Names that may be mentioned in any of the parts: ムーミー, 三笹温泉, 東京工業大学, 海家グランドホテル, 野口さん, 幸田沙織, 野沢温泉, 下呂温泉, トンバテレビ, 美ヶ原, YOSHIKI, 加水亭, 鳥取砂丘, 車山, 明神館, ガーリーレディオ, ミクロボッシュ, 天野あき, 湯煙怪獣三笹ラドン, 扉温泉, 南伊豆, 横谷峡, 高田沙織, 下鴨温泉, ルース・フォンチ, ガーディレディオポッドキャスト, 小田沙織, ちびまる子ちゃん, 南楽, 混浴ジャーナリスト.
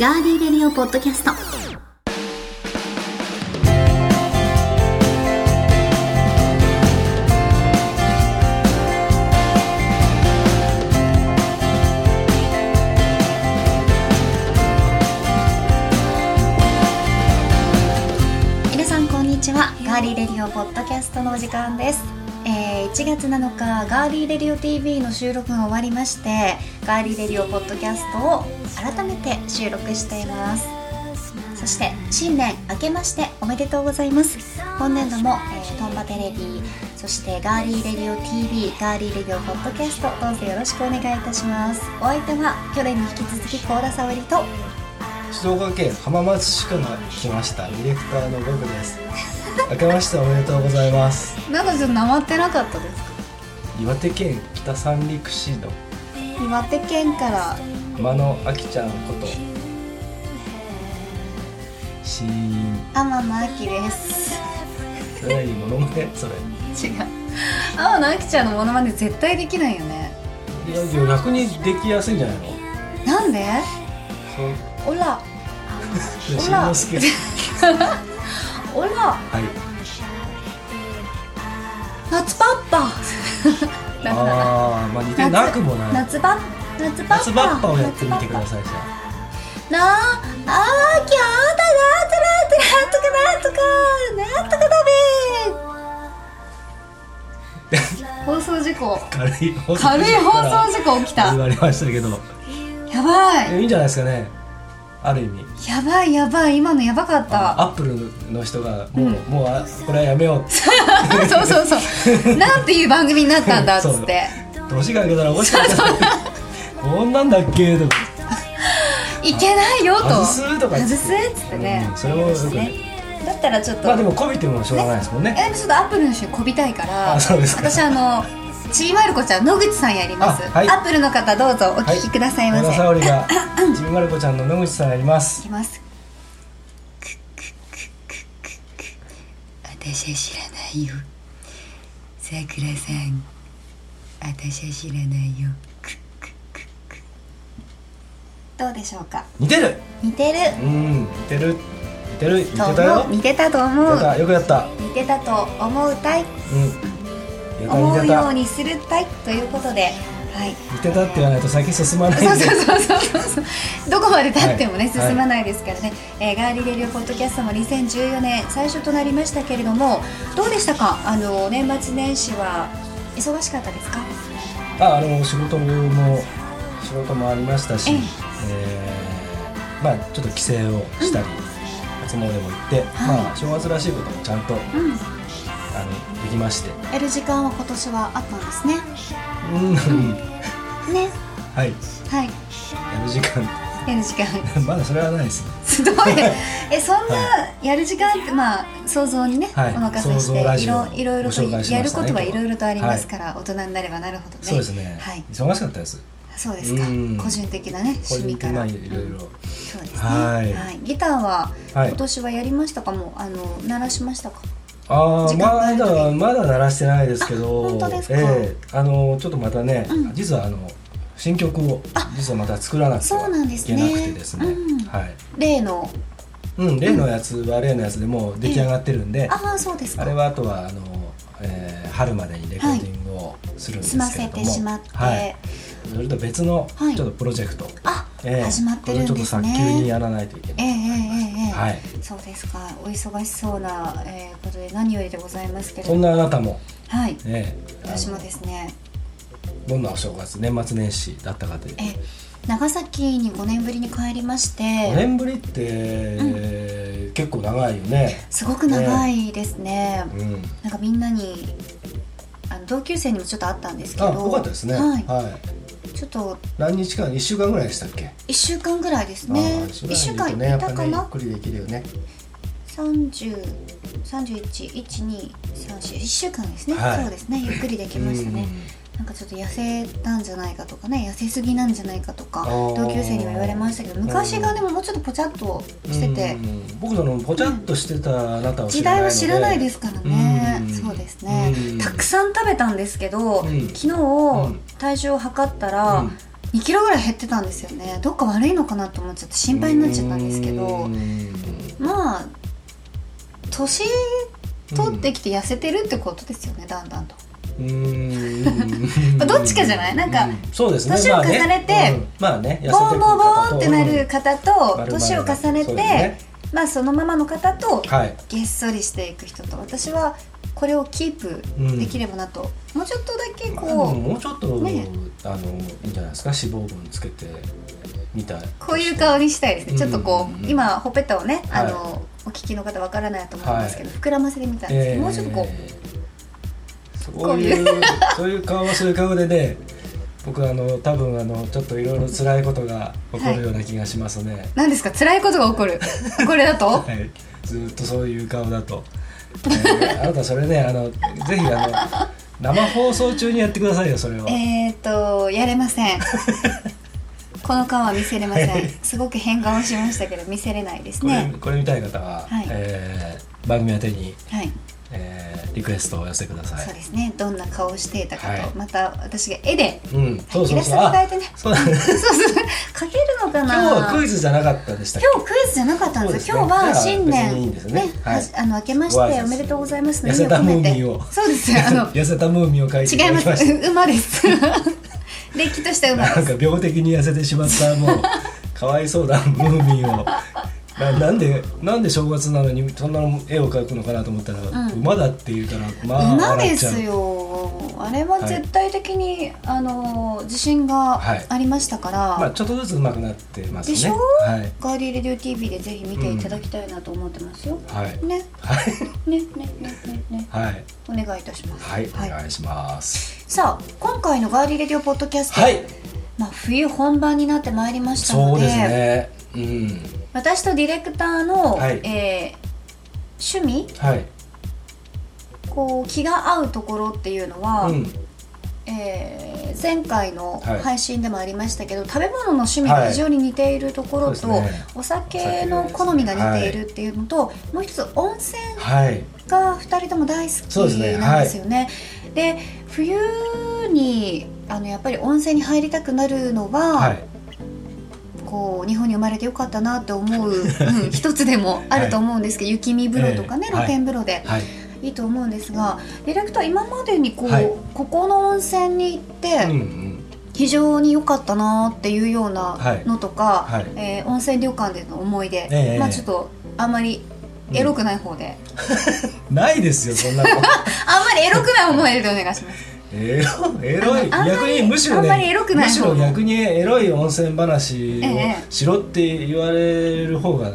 ガーディレディオポッドキャスト。皆さんこんにちは。ガーディレディオポッドキャストのお時間です。1月7日ガーリーレディオ TV の収録が終わりまして、ガーリーレディオポッドキャストを改めて収録しています。そして新年明けましておめでとうございます。今年度も、トンバテレビ、そしてガーリーレディオ TV、 ガーリーレディオポッドキャスト、どうぞよろしくお願いいたします。お相手は去年に引き続き高田沙織と静岡県浜松市から来ましたディレクターの僕です。明けましておめでとうございます。なんかちょっとなまってなかったですか？岩手県北三陸市の岩手県から天野あきちゃんこと天野あきです。それモノマネ？それ違う。天野あきちゃんのモノマネ絶対できないよね。いやでも逆にできやすいんじゃないの？なんで？オラオラオラ、はい、夏バッパあ、まあ、似てなくもない。 夏バッパをやってみてください。じゃあなああーきゃーだなんとかなんとかなんとかだべ放送事故、軽い放送事故起きた。言われましたけどやばい。いいんじゃないですかね。ある意味やばい今のやばかった。アップルの人がもうこれはやめようそうなんていう番組になったんだっつって年が明けたら惜しかったこんなんだっけとかいけないよと外すっつってね、それもよくね。だったらちょっとまあでもこびてもしょうがないですもんね。でもちょっとアップルの人にこびたいから、あ、そうですか。私ちびまる子ちゃん野口さんやります、はい、アップルの方どうぞお聞きくださいませ。小田沙織がちびまる子ちゃんの野口さんやります。いきます。くっくっくっくっくっく、私は知らないよさくらさん、私は知らないよくっくっくっく。どうでしょうか？似てる似てたよ。よくやった。似てたと思うたい、思うようにするたいということで、はい、似てたって言わないと先進まないんでそうどこまで経ってもね、はい、進まないですからね、はい。ガーリーレディオポッドキャストも2014年最初となりましたけれども、どうでしたか？年末年始は忙しかったですか？仕事もありましたし、まあ、ちょっと帰省をしたり、初詣も行って、はい、まあ、正月らしいこともちゃんと、できまして。やる時間は今年はあったんですね。ね。はい。やる時間。まだそれはないですね。すごい。そんなやる時間って、まあ想像にね、お任せしていろいろとやることはいろいろとありますから、大人になればなるほどね。そうですね。はい。忙しかったです。そうですか。個人的なね、趣味から。いろいろ。そうですね。はい。ギターは今年はやりましたか？もう鳴らしましたか？まだ鳴らしてないですけど、本当ですか？ちょっとまたね、実は新曲を実はまた作らなくてはいけなくてですね、はい、例のやつは例のやつでもう出来上がってるんで、そうですか。あれはあとは春までにレコーディングをするんですけれども、済ませてしまって、それと別のちょっとプロジェクト、始まってるんですね。これちょっと早急にやらないといけない。はい、そうですか。お忙しそうな、ことで何よりでございますけれども、そんなあなたも、はい、私もですね、どんなお正月年末年始だったかという、長崎に5年ぶりに帰りまして、5年ぶりって、結構長いよね。すごく長いですね、なんかみんなに同級生にもちょっと会ったんですけど、よかったですね、ちょっと何日間、1週間ぐらいでしたっけ？1週間ぐらいですね。1週間いたかな？やっぱりゆっくりできるよね。1週間ですね、そうですね、ゆっくりできましたね。なんかちょっと痩せたんじゃないかとかね、痩せすぎなんじゃないかとか同級生には言われましたけど、昔がでももうちょっとポチャッとしてて、僕ポチャッとしてたあなたは知らないので、時代は知らないですからね。そうですね、たくさん食べたんですけど、昨日体重を測ったら2キロぐらい減ってたんですよね。どっか悪いのかなと思っちゃって心配になっちゃったんですけど、まあ年取ってきて痩せてるってことですよね、だんだんと。どっちかじゃない？なんかそうですね、年を重ねてボンボンボンってなる方と、年を重ねてまあそのままの方と、げっそりしていく人と、私はこれをキープできればなと、もうちょっとだけこう、まあ、もうちょっと、ね、いいんじゃないですか、脂肪分つけてみたい、こういう顔にしたいですね、ちょっとこう今ほっぺたをね、お聞きの方わからないと思うんですけど、膨らませてみたんですけど、もうちょっとこう、そういう顔はそういう顔でね、僕多分ちょっといろいろ辛いことが起こるような気がしますね。何ですか辛いことが起こるこれだと、はい、ずっとそういう顔だとあなたそれねぜひ生放送中にやってくださいよ、それは。やれませんこの顔は見せれませんすごく変顔しましたけど見せれないですね。これ見たい方は、はい、番組宛てに、はい、リクエストを寄せてください。そうですね、どんな顔をしていたかと、はい、また私が絵で、イラストに変えてね、そうそう描けるのかな。今日はクイズじゃなかったでしたっけ。今日クイズじゃなかったんですよ、ね、今日は新年、いいんですね、ね、はい、明けましておめでとうございますの意味を込めて、痩せたムーミーを、そうですよ、痩せたムーミーを描いていただきました。違います、馬ですれっきとした馬です。なんか病的に痩せてしまったもうかわいそうなムーミーをなんで正月なのにそんな絵を描くのかなと思ったら、馬だっていうから、まあ、馬ですよ。あれは絶対的に、自信がありましたから、はい、まあ、ちょっとずつ上手くなってますね。でしょ、はい、ガーリーレディオ TV でぜひ見ていただきたいなと思ってますよ、はい、ね、はい、ね、はい、お願いいたします。はい、はい、お願いします。さあ今回のガーリーレディオポッドキャスト、はい、まあ、冬本番になってまいりましたので、そうですね、私とディレクターの、はい、趣味、はい、こう気が合うところっていうのは、前回の配信でもありましたけど、食べ物の趣味が非常に似ているところと、はい、お酒の好みが似ているっていうのと、はい、もう一つ温泉が2人とも大好きなんですよね。で、冬にやっぱり温泉に入りたくなるのは、はい、こう日本に生まれてよかったなと思う、一つでもあると思うんですけど、雪見風呂とかね、露天風呂でいいと思うんですが、ディレクター今までにここの温泉に行って非常に良かったなっていうようなのとか、温泉旅館での思い出、まあちょっとあんまりエロくない方でないですよそんなことあんまりエロくない思い出でお願いします。エロい逆にむしろね、むしろ逆にエロい温泉話をしろって言われる方が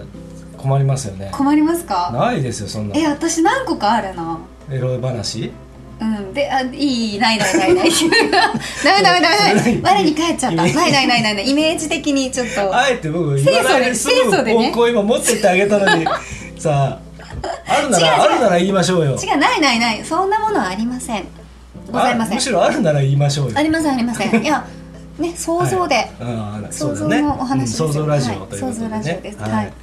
困りますよね。困りますか？ないですよそんな。私何個かあるなエロい話。で、ないダメ我に返っちゃったないイメージ的にちょっとあえて僕言わないですぐ方向今持ってってあげたのにさあ、あるなら言いましょうよ。違う、ないそんなものはありません。ございません。むしろあるなら言いましょうよ。ありませんいや、ね、想像で、想像のお話ですよ、想像ラジオということでね、想像ラジオです、はい、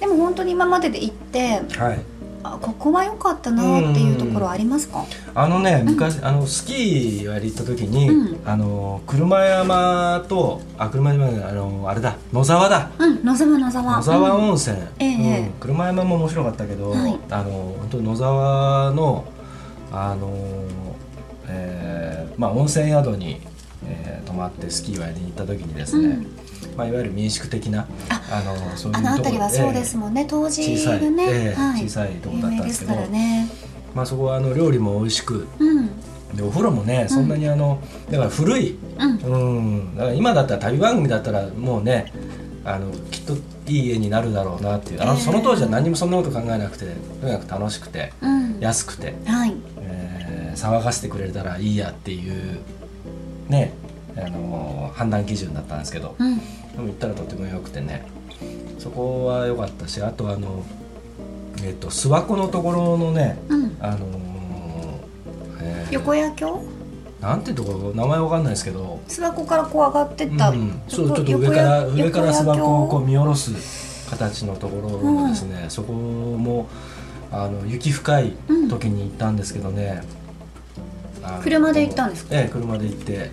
でも本当に今までで行って、はい、ここは良かったなっていうところありますか？昔スキーを行った時に、車山と車山じゃないあれだ野沢温泉、車山も面白かったけど、はい、本当に野沢のまあ、温泉宿に、泊まってスキーをやりに行った時にですね、まあ、いわゆる民宿的なそういうところで、あの辺りはそうですもんね、当時がね、小さいところだったんですけど、まあ、そこは料理も美味しく、でお風呂もねそんなにだから古い、だから今だったら旅番組だったらもうねきっといい家になるだろうなっていう、その当時は何もそんなこと考えなくて、とにかく楽しくて、安くて、騒がせてくれたらいいやっていうね、判断基準だったんですけど、でも行ったらとても良くてね、そこは良かったし、あと諏訪湖のところのね、横谷峡なんてところ名前わかんないですけど、諏訪湖からこう上がってった、そうちょっと上から諏訪湖をこう見下ろす形のところもですね、そこも雪深い時に行ったんですけどね、車で行ったんですか？車で行って、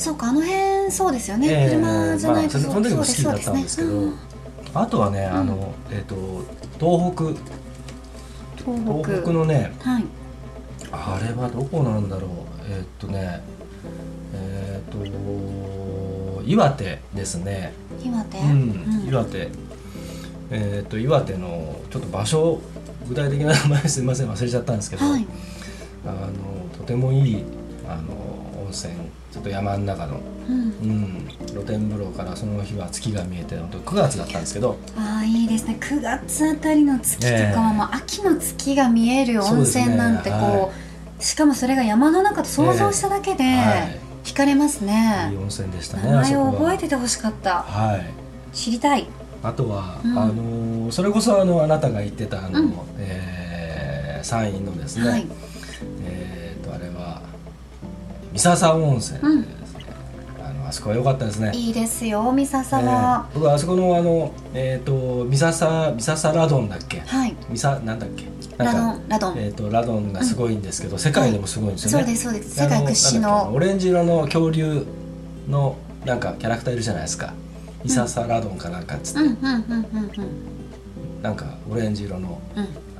そうか、あの辺そうですよね、車じゃないと。その時も好きだったんですけど、あとはね、東北のね、あれはどこなんだろう、岩手ですね。岩手のちょっと場所、具体的な名前すみません、忘れちゃったんですけど、とてもいい温泉、ちょっと山の中の、露天風呂からその日は月が見えて、本当9月だったんですけど、ああいいですね、9月あたりの月とかは、秋の月が見える温泉なんてこう、しかもそれが山の中と想像しただけで惹かれますね。いい温泉でしたね。名前を覚えててほしかった。知りたい。あとは、それこそあなたが言ってた山陰のですね、あれは三笹温泉ですね。あそこは良かったですね。いいですよ、三笹は。僕はあそこの三笹ラドンだっけ？なんだっけ？ラドンがすごいんですけど、世界でもすごいんですよね。そうです、世界屈指のオレンジ色の恐竜のなんかキャラクターいるじゃないですか。イササラドンかなんかっつって、なんかオレンジ色の、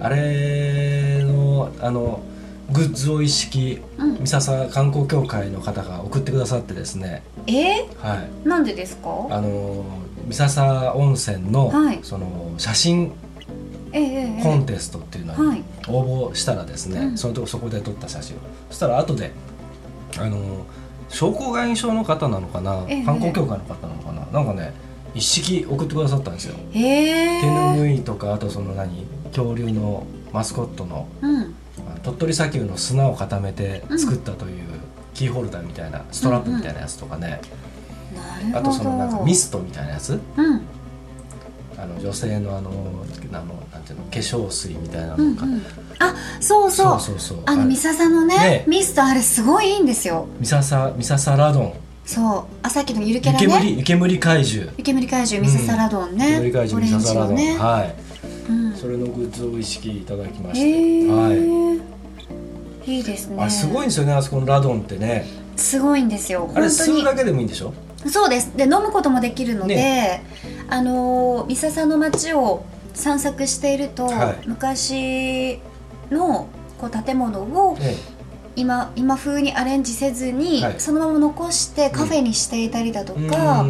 あれのグッズを一式、三笹観光協会の方が送ってくださってですね。なんでですか？三笹温泉のその写真コンテストっていうのに応募したらですね、そこで撮った写真、そしたら後で商工会議所の方なのかな、観光協会の方なのかな、なんかね一式送ってくださったんですよ。手ぬぐいとか、あとその恐竜のマスコットの、鳥取砂丘の砂を固めて作ったというキーホルダーみたいな、ストラップみたいなやつとかね、あとそのなんかミストみたいなやつ、女性のなんていうの、化粧水みたいなのか、あ、そう三笹のねミスト、あれすごいいいんですよ、三笹ラドン。そう、さっきのゆるキャラね、湯煙怪獣三笹ラドンね、オレンジのね、それのグッズを一式いただきまして、いいですね。すごいんですよね、あそこのラドンってね。すごいんですよ、あれ吸うだけでもいいんでしょ？そうです。で、飲むこともできるので、三笹の町を散策していると、昔のこう建物を今風にアレンジせずに、そのまま残してカフェにしていたりだとか、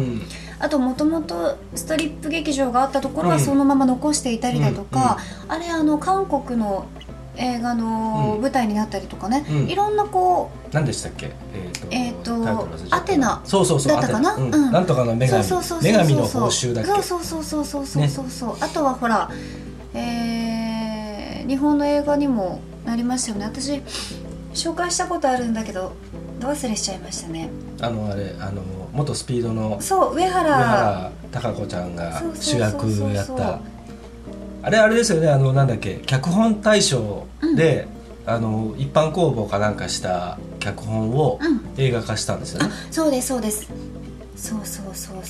あともともとストリップ劇場があったところはそのまま残していたりだとか、あれ韓国の映画の舞台になったりとかね、いろんなこう、何でしたっけ、アテナだったかな、なんとかの女神の報酬だっけ、そう、あとはほら、日本の映画にもなりましたよね。私紹介したことあるんだけどど忘れしちゃいましたね。元スピードの上原貴子ちゃんが主役やった、あれですよね、なんだっけ、脚本大賞で、一般公募かなんかした脚本を映画化したんですよね。そうですそう。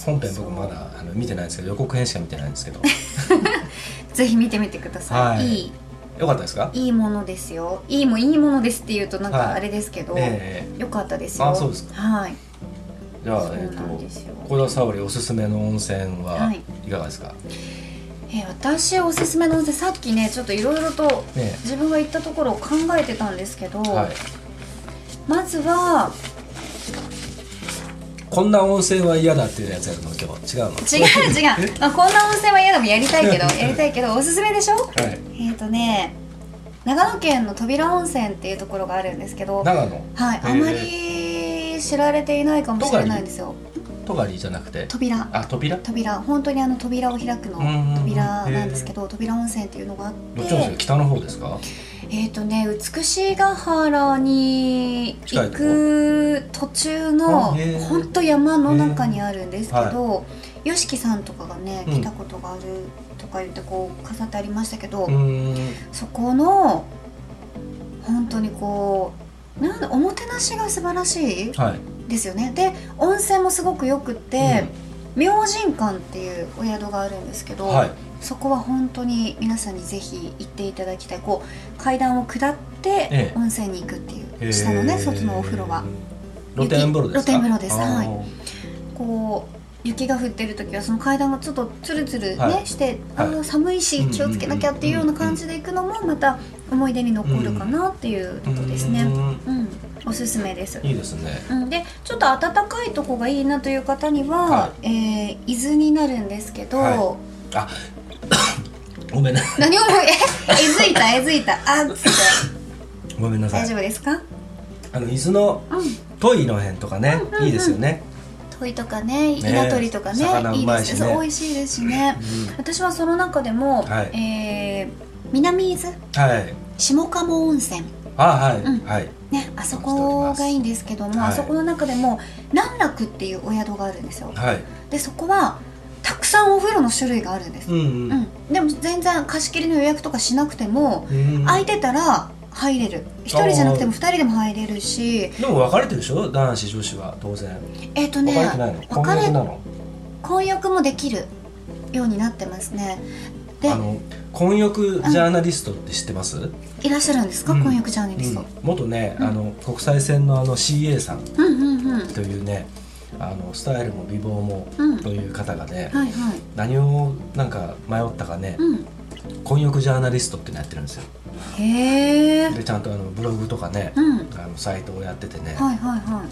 本編僕まだ見てないんですけど、予告編しか見てないんですけどぜひ見てみてください、よかったですか？いいものですよ。いいものですって言うとなんかあれですけど、よかったですよ。そうですか。じゃあ小田沙織おすすめの温泉はいかがですか？私おすすめの温泉、さっきねちょっといろいろと自分が行ったところを考えてたんですけど、まずはこんな温泉は嫌だっていうやつやるの今日。違う、まあ、こんな温泉は嫌だもやりたいけどおすすめでしょ？長野県の扉温泉っていうところがあるんですけど、長野、あまり知られていないかもしれないんですよ。トガリじゃなくて扉、本当に扉を開くの扉なんですけど、扉温泉っていうのがあって、もちろん北の方ですか？美ヶ原に行く途中の本当山の中にあるんですけど、YOSHIKIさんとかがね来たことがあるとか言ってこう飾ってありましたけど、そこの本当にこうおもてなしが素晴らしいですよね。で、温泉もすごくよくって、明神館っていうお宿があるんですけど、そこは本当に皆さんにぜひ行っていただきたい。こう階段を下って温泉に行くっていう、下のね外のお風呂は露天風呂ですか？露天風呂です。はい。こう雪が降ってる時はその階段がちょっとツルツルね、はい、して、はい、寒いし気をつけなきゃっていうような感じで行くのもまた思い出に残るかなっていうとこですね。うん、おすすめです。いいですね。でちょっと暖かいとこがいいなという方には、はい伊豆になるんですけど、はい、あごめんなさい。何をえずいたあつってごめんなさい。大丈夫ですか？伊豆のトイの辺とかね、うんうんうん、いいですよね。鯉とかね、稲取とかね、いいですね。美味しいですしね。うん、私はその中でも、はい南伊豆、はい、下鴨温泉、はいうんはい、ね、あそこがいいんですけども、はい、あそこの中でも南楽っていうお宿があるんですよ。はい、でそこはたくさんお風呂の種類があるんです。うんうんうん、でも全然貸し切りの予約とかしなくても、うん、空いてたら入れる。1人じゃなくても2人でも入れるし。でも分かれてるでしょ、男子女子は当然。分かれてないの？混浴なの？混浴もできるようになってますね。で混浴ジャーナリストって知ってます？いらっしゃるんですか、うん、混浴ジャーナリスト、うん、元ね、うん、国際線のCA さんというね、うんうんうん、スタイルも美貌もという方がね、うんはいはい、何をなんか迷ったかね、うん、混浴ジャーナリストってのやってるんですよ。へー。でちゃんとブログとかね、うん、サイトをやっててね、はいはいは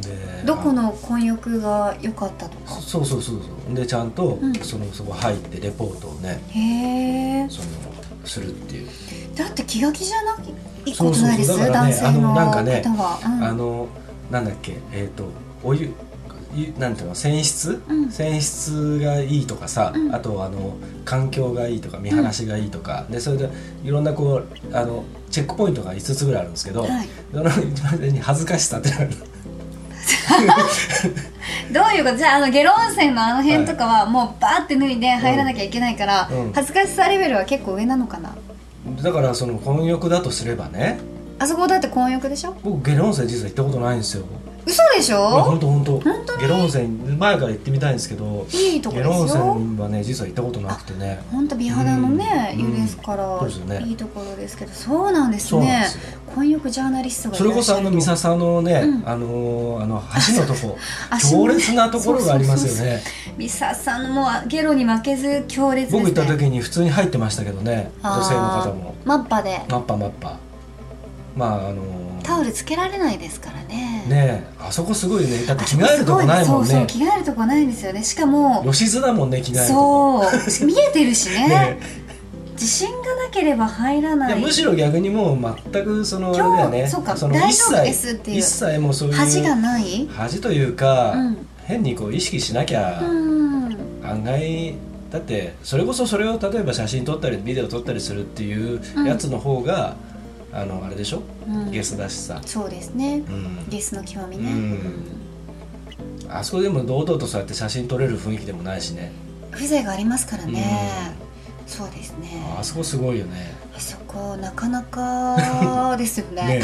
い、でどこの混浴が良かったとか、そうでちゃんと、うん、そこ入ってレポートをね、へー、するっていう。だって気が気じゃないことないです？そうだからね、男性の方はなんかね、うん、なんだっけ、お湯なんていうの、泉質がいいとかさ、うん、あと環境がいいとか見晴らしがいいとか、うん、でそれでいろんなこうチェックポイントが5つぐらいあるんですけど、はい、その一番上に恥ずかしさってなるどういうこと？じゃあ下呂温泉の辺とかはもうバーって脱いで入らなきゃいけないから、うんうん、恥ずかしさレベルは結構上なのかな。だから混浴だとすればね、あそこだって混浴でしょ。僕下呂温泉実は行ったことないんですよ。嘘でしょ？本当に下呂温泉前から行ってみたいんですけど、いいとこですよ。下呂温泉はね、実は行ったことなくてね。本当美肌のね、湯ですから、うん、そうですね、いいところですけど。そうなんですね。混浴ジャーナリストがいらっしゃる。それこそ三笹のね、うん、橋のとこ、強烈なところがありますよね。三笹のもう下呂に負けず強烈ですね。僕行った時に普通に入ってましたけどね、女性の方も。マッパで。マッパ。まあタオルつけられないですからね。ねえ、あそこすごいね。だって着替えるとこないもんね。そう着替えるとこないんですよね。しかも吉津だもんね、着替えるとこ。そう見えてるし ね自信がなければ入らない。いやむしろ逆にもう全く今日はね、そうか、大丈夫ですっていう一切もうそういう恥がない。恥というか、うん、変にこう意識しなきゃ、うん、案外。だってそれこそそれを例えば写真撮ったりビデオ撮ったりするっていうやつの方が、うんあれでしょ、うん、ゲスだしさ。そうですね、うん、ゲスの極みね、うん、あそこでも堂々とそうやって写真撮れる雰囲気でもないしね、風情がありますからね、うん、そうですね。あそこすごいよね。あそこなかなかですよね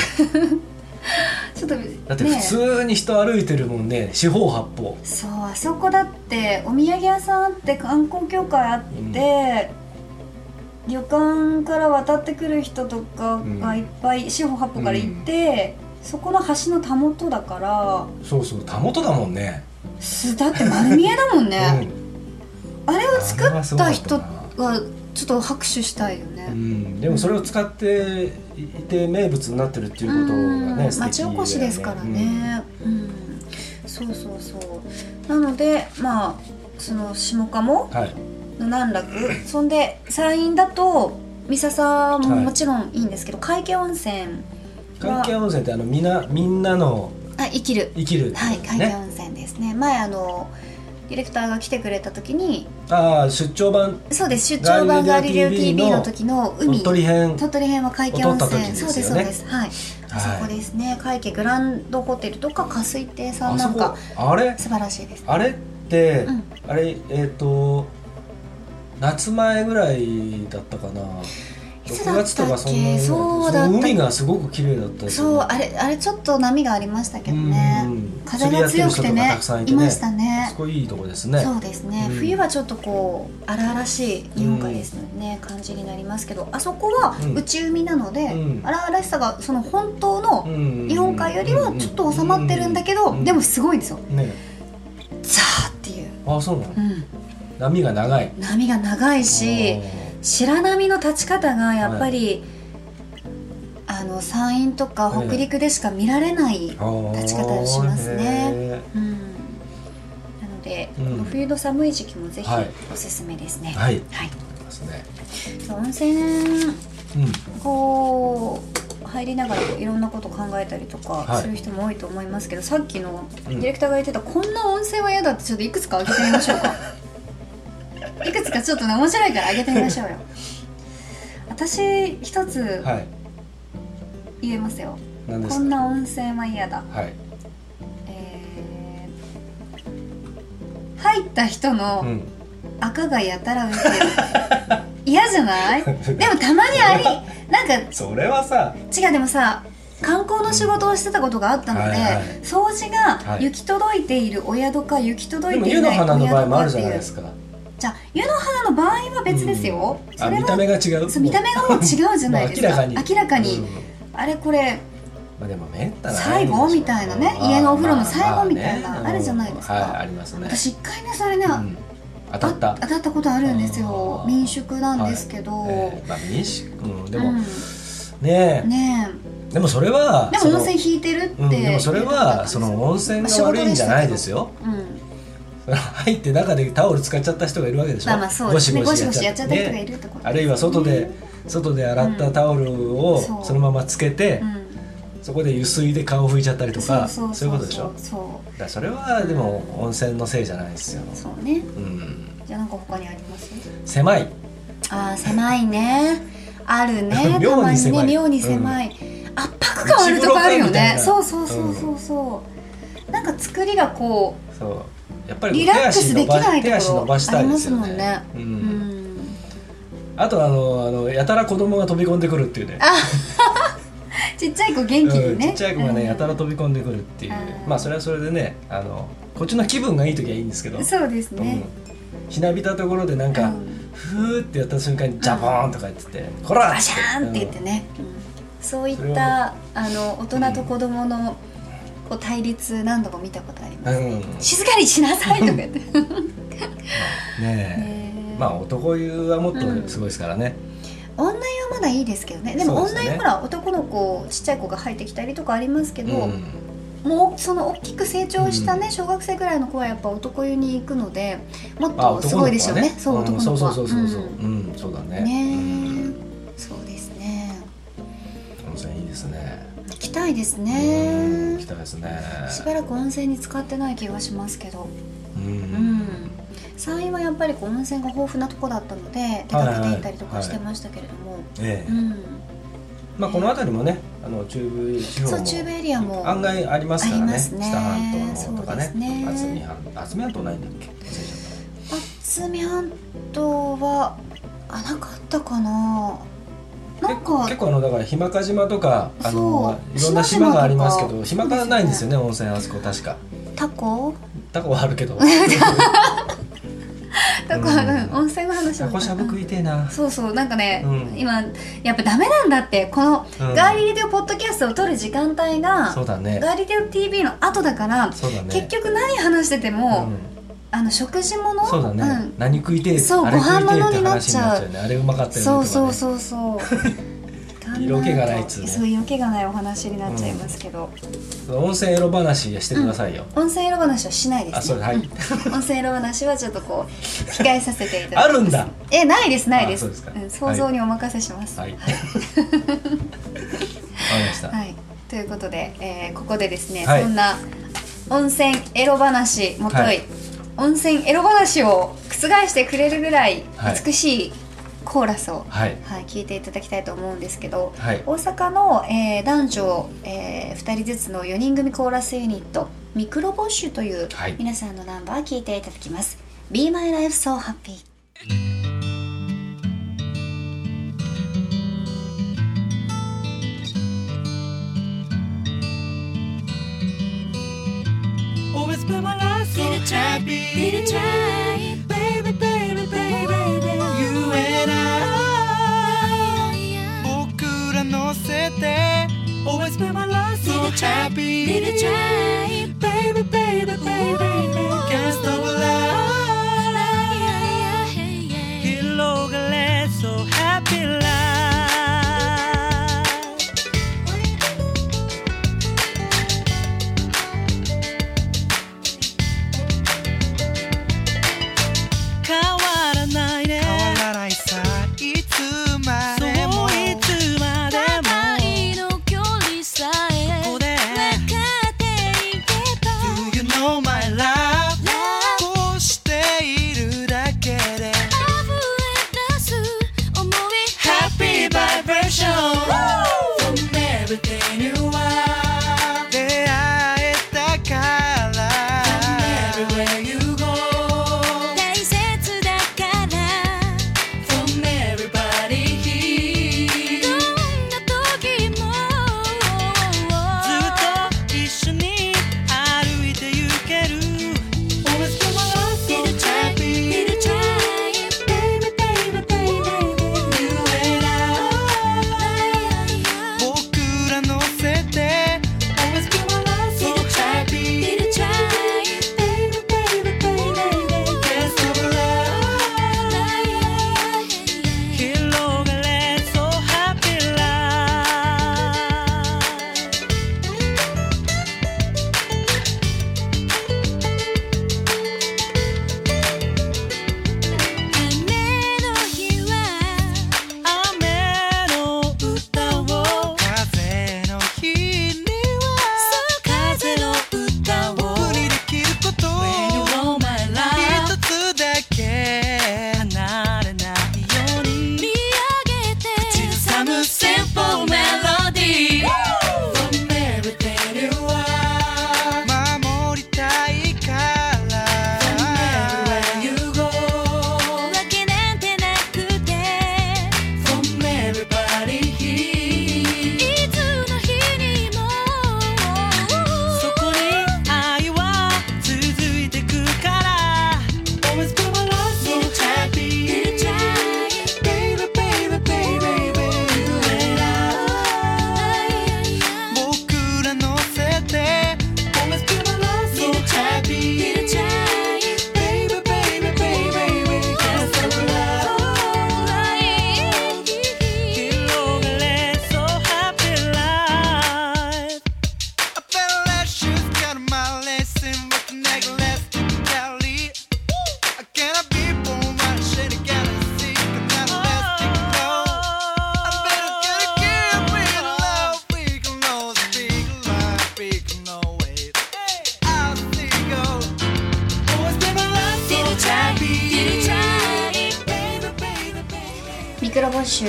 ちょっとだって普通に人歩いてるもんね、四方八方。そう、あそこだってお土産屋さんあって、観光協会あって、うん、旅館から渡ってくる人とかがいっぱい、うん、四方八方から行って、うん、そこの橋のたもとだから。そうそう、たもとだもんね。だって丸見えだもんね、うん、あれを作った人はちょっと拍手したいよね、うん、でもそれを使っていて名物になってるっていうことがね、うん、素敵だよね。町おこしですからね、うんうん、そうなので、まあ下鴨、はい、南楽、そんで山陰だと三笹ももちろんいいんですけど、はい、海家温泉は。海家温泉ってみんなの生きる、はい、海家温泉ですね。前ディレクターが来てくれた時に出張版。そうです、出張版ガリレオ TV の時の鳥取編は海家温泉、ね、そうです、はい、あそこですね。海家グランドホテルとか加水亭さんなんかあれ素晴らしいです、ね、あれって、うん、あれ夏前ぐらいだったかな。6月とかそんなそう海がすごく綺麗だったし、そうあれちょっと波がありましたけどね、風が強くてね、いましたね。すごいいいとこですね。そうですね、うん、冬はちょっとこう荒々しい日本海ですのでね、うん、感じになりますけど、あそこは内海なので、うん、荒々しさがその本当の日本海よりはちょっと収まってるんだけど、でもすごいんですよ、ね、ザーっていう。あ、そうなの、うん、波が長いし、白波の立ち方がやっぱり、はい、山陰とか北陸でしか見られない立ち方をしますね、うん、なので、うん、この冬の寒い時期もぜひおすすめですね。はい、はい、温泉、うん、こう入りながらいろんなこと考えたりとかする人も多いと思いますけど、はい、さっきのディレクターが言ってた、うん、こんな温泉は嫌だって、ちょっといくつか挙げてみましょうかいくつかちょっとね、面白いからあげてみましょうよ私一つ言えますよ、はい、ですこんな温泉は嫌だ、はい、入った人の赤がやたら浮いてる、うん、嫌じゃないでもたまにありなんかそれはさ、違う、でもさ、観光の仕事をしてたことがあったので、はいはい、掃除が行き届いているお宿か行き届いていないお宿かっていう。でも湯の花の場合もあるじゃないですか。じゃあ湯の花の場合は別ですよ、うん、それは見た目が違う、見た目がもう違うじゃないですか明らかに、うん、あれこれ、まあ、でもめったな最後みたいなね、家のお風呂の最後みたいな、あるじゃないですか、はい、ありますね。私一回ね、それね、うん、当たったことあるんですよ。民宿なんですけど、まあ、民宿、うん、でも、うん、ねえでもそれはでも温泉引いてるって、うん、でもそれはその温泉が悪いんじゃないですよ、うん、入って中でタオル使っちゃった人がいるわけでしょ、まあ、まあそうですね、ゴシゴシやっちゃった人がいるってこと、ね、あるいは外で洗ったタオルをそのままつけて、うん、そこで湯水で顔を拭いちゃったりとか、そういうことでしょ。そうだ、それはでも温泉のせいじゃないですよ、うん、そうね、うん、じゃあなんか他にあります？狭い。あ、狭いねあるね妙に狭い、妙に狭い、うん、圧迫感あるとこあるよね。そう、うん、なんか作りがこう、そうやっぱりリラックスできないところありますもんね、うんうん、あとやたら子供が飛び込んでくるっていうねちっちゃい子元気にね、うん、ちっちゃい子がね、うん、やたら飛び込んでくるっていう、うん、まあそれはそれでね、こっちの気分がいい時はいいんですけど、そうですね、うん、ひなびたところでなんか、うん、ふーってやった瞬間にジャボーンとか言ってて、こら、うん、バシャーンって言ってね、うん、そういった大人と子供のこう対立何度も見たことありますね、うん、静かにしなさいとか言ってまあ男湯はもっとすごいですからね、うん、女湯はまだいいですけどね。でも女湯ほら、男の子ちっちゃい子が入ってきたりとかありますけど、うん、もうその大きく成長したね、小学生ぐらいの子はやっぱ男湯に行くので、もっとすごいでしょうね。そう、男の子は、そう、うん、そうだね、そうですね、いいですね。行きたいですね。行きたいですね。しばらく温泉に使ってない気がしますけど、山陰はやっぱりこう温泉が豊富なとこだったので出かけて行ったりとかしてましたけれども、まあこの辺りもね、中部地方も、そう、中部エリアも案外ありますからね。知多半島とかね、渥美半島ないんだっけ？渥美半島はなかったかな。結構だから日間賀島とかいろんな島がありますけど、日間賀ないんですよね、温泉。あそこ確かタコはあるけどタコは、温泉の話も、タコしゃぶ食いてえな、そうなんかね、うん、今やっぱダメなんだって、このガーリーデオポッドキャストを撮る時間帯が、そうだね、ガーリーデオ TV の後だから、ね、結局何話してても、うん、食事物、そうだね、うん、何食いてえ、そう、ご飯物になっちゃう、あれうまかったよねとかね、そう色気がないつ、ね、そう、色気がないお話になっちゃいますけど、うん、温泉エロ話してくださいよ、うん、温泉エロ話はしないですね。あ、そう、はい、温泉エロ話はちょっとこう控えさせていただきますあるんだ、ないです、そうですか、うん、想像にお任せします。はい、はい、分かりました、はい、ということで、ここでですね、はい、そんな温泉エロ話もとい、はい、温泉エロ話を覆してくれるぐらい美しいコーラスを、はい、聞いていただきたいと思うんですけど、はい、大阪の、男女、2人ずつの4人組コーラスユニットミクロボッシュという、はい、皆さんのナンバー聞いていただきます。 Be My Life So Happy Did it try, baby, you and I 僕ら乗せて Always be my love, so happy Did it try, baby, can't stop a lie 広がれ so happy life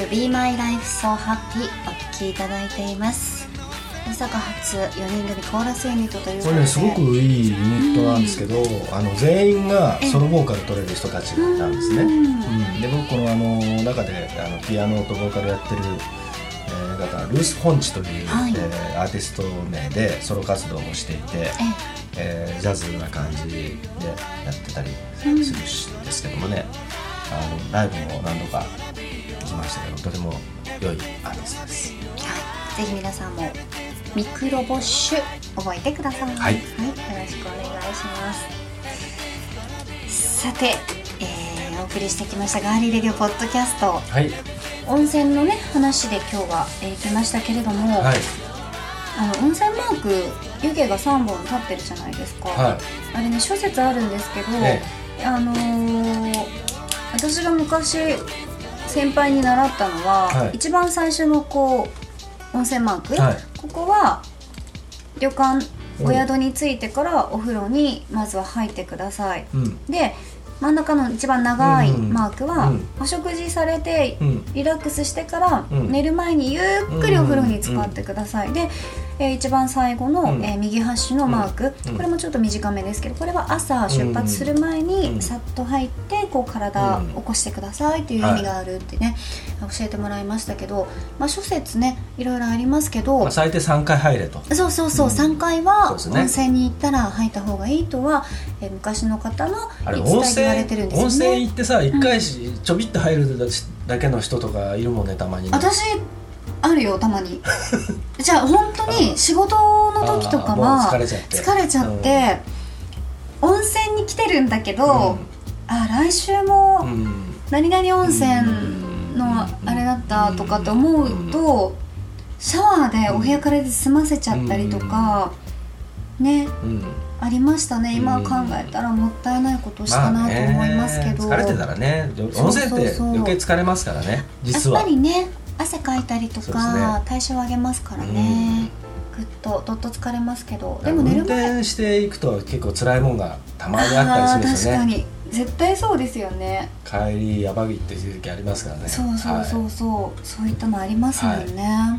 Be My Life So Happy お聴きいただいています。大阪発4人組コーラスユニットということで、これねすごくいいユニットなんですけど、全員がソロボーカル取れる人たちなんですね。で僕この中でピアノとボーカルやってる方ルース・フォンチという、アーティスト名でソロ活動もしていて、ジャズな感じでやってたりするんですけどもね、ライブも何度か来ましたけど、とても良いアーティストです、ぜひ皆さんもミクロボッシュ覚えてください、よろしくお願いします。さて、お送りしてきましたガーリーレディオポッドキャスト、温泉のね話で今日は来ましたけれども、温泉マーク湯気が3本立ってるじゃないですか、あれね諸説あるんですけど、私が昔先輩に習ったのは、一番最初のこう温泉マーク、ここは旅館お宿に着いてからお風呂にまずは入ってください、で真ん中の一番長いマークは、お食事されてリラックスしてから寝る前にゆっくりお風呂に浸かってください、で一番最後の、右端のマーク、これもちょっと短めですけど、これは朝出発する前にさっと入ってこう体を起こしてくださいという意味があるってね、教えてもらいましたけど、まあ、諸説ねいろいろありますけど、まあ、最低3回入れと、そうそうそう、3回は温泉に行ったら入った方がいいとは、昔の方の言い伝え言われてるんですよね。温泉行ってさ1回ちょびっと入るだけの人とかいるもんね、たまにね。私あるよたまにじゃあ本当に仕事の時とかは疲れちゃって、温泉に来てるんだけど、あ来週も何々温泉のあれだったとかって思うと、シャワーでお部屋からで済ませちゃったりとか、ね、ありましたね。今考えたらもったいないことしたなと思いますけど、疲れてたらね、温泉って余計疲れますからね。実はやっぱりね、汗かいたりとか、代謝を上げますからね、ぐっとどっと疲れますけど、でも寝る前運転していくと結構辛いもんがたまにあったりするんですよね。確かに絶対そうですよね。帰りやばいっていう時ありますからね。そうそうそうそう、はい、そういったのありますもんね、は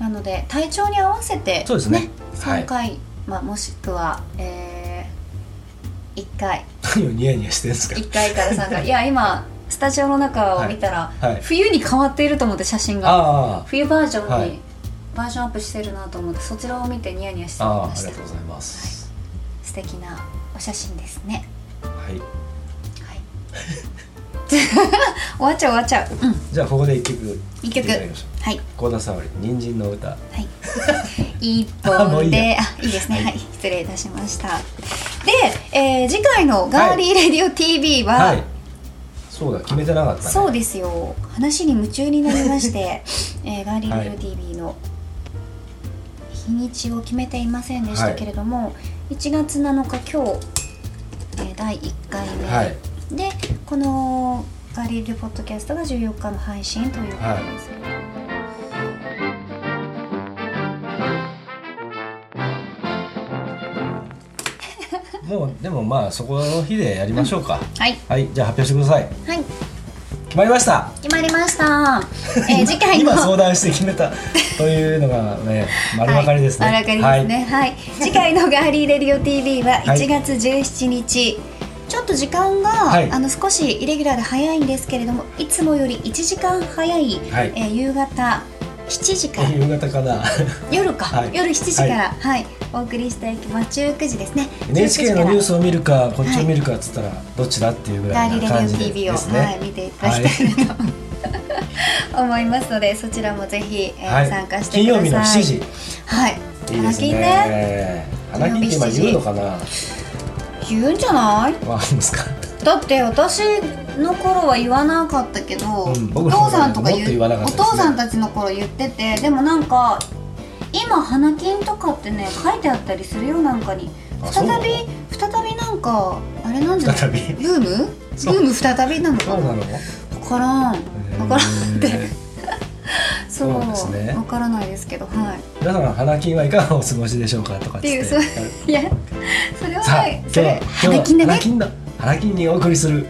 い、なので体調に合わせて、ね、そうですね、3回、はい、まあ、もしくは、1回何をニヤニヤしてるんですか。1回から3回いや今スタジオの中を見たら、はいはい、冬に変わっていると思って、写真が冬バージョンに、はい、バージョンアップしてるなと思って、そちらを見てニヤニヤしてました。ありがとうございます、はい、素敵なお写真ですね。はい、はい、終わっちゃう、うん、じゃあここで1曲はい、幸田沙織、人参の歌、はい一本で、あ、いいですね、はいはい、失礼いたしました。で、次回のガーリーレディオ TV は、はいはい、そうだ、決めてなかったね。そうですよ、話に夢中になりまして、ガーリーレディオ TV の日にちを決めていませんでしたけれども、はい、1月7日今日、第1回目、はい、で、このガーリーレポッドキャストが14日の配信ということです、はい、もうでもまあそこの日でやりましょうか、うん、はい、はい、じゃあ発表してください。はい、決まりました。決まりました、次回の今相談して決めたというのが、ね、丸分かりですね、はい、丸分かりですね、はいはい、次回のガーリーレディオ TV は1月17日、はい、ちょっと時間が、はい、少しイレギュラーで早いんですけれども、いつもより1時間早い、はい、夕方7時から、夕方かな夜か、はい、夜7時から、はいはい、お送りしていきます。19時ですね、 NHK のニュースを見るかこっちを見るかって言ったら、はい、どっちだっていうぐらいな感じですね。ガーリーレディオ TV を、はい、見ていただきたいなと、はい、思いますので、そちらもぜひ、はい、参加してください。金曜日の7時、はい、いいですね。花金って今言うのかな。言うんじゃないですか。だって私の頃は言わなかったけど、うん、僕のお父さんとか言わなかったですね。お父さんたちの頃言ってて、でもなんか今花金とかってね書いてあったりするよ。なんかに再びなんかあれなんじゃない、ブーム再びなのかな。分からんってそうですね、分からないですけど、はい、皆さん花金はいかがお過ごしでしょうかとかっていう、いやそれはね、それ花金だね、花金にお送りする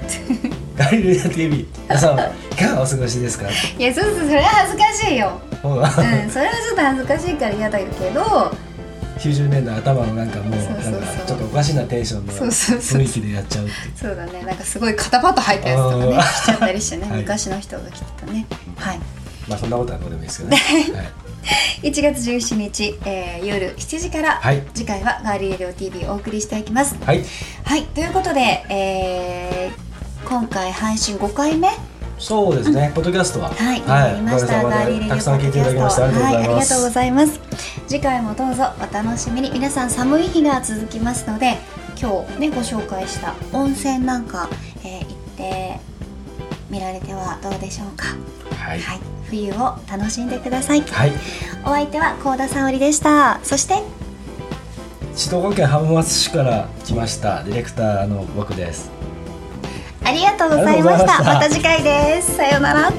ガーリーレディオ TV、 皆さんいかがお過ごしですか。いや、そうそう、それは恥ずかしいよう、うん、それはちょっと恥ずかしいから嫌だけど90年代頭のなんかもうちょっとおかしなテンションの雰囲気でやっちゃうっていう。そうだね、なんかすごい肩パッと入ったやつとかね着ちゃったりしてね、はい、昔の人が着てたね、はい、まあそんなことはどうでもいいですけどねはい、1月17日、夜7時から、はい、次回はガーリーレディオ TV をお送りしていきます。はい、はい、ということで、今回配信5回目そうですね、うん、ポッドキャストは、はい、はい、見ました。ガーリーレディオポッドキャストたくさん聞いていただきましてありがとうございます。次回もどうぞお楽しみに。皆さん寒い日が続きますので、今日ねご紹介した温泉なんか、行って見られてはどうでしょうか。はい、はい、冬を楽しんでください。はい、お相手は幸田沙織でした。そして静岡県浜松市から来ましたディレクターの僕です。ありがとうございました。また次回です。さようなら。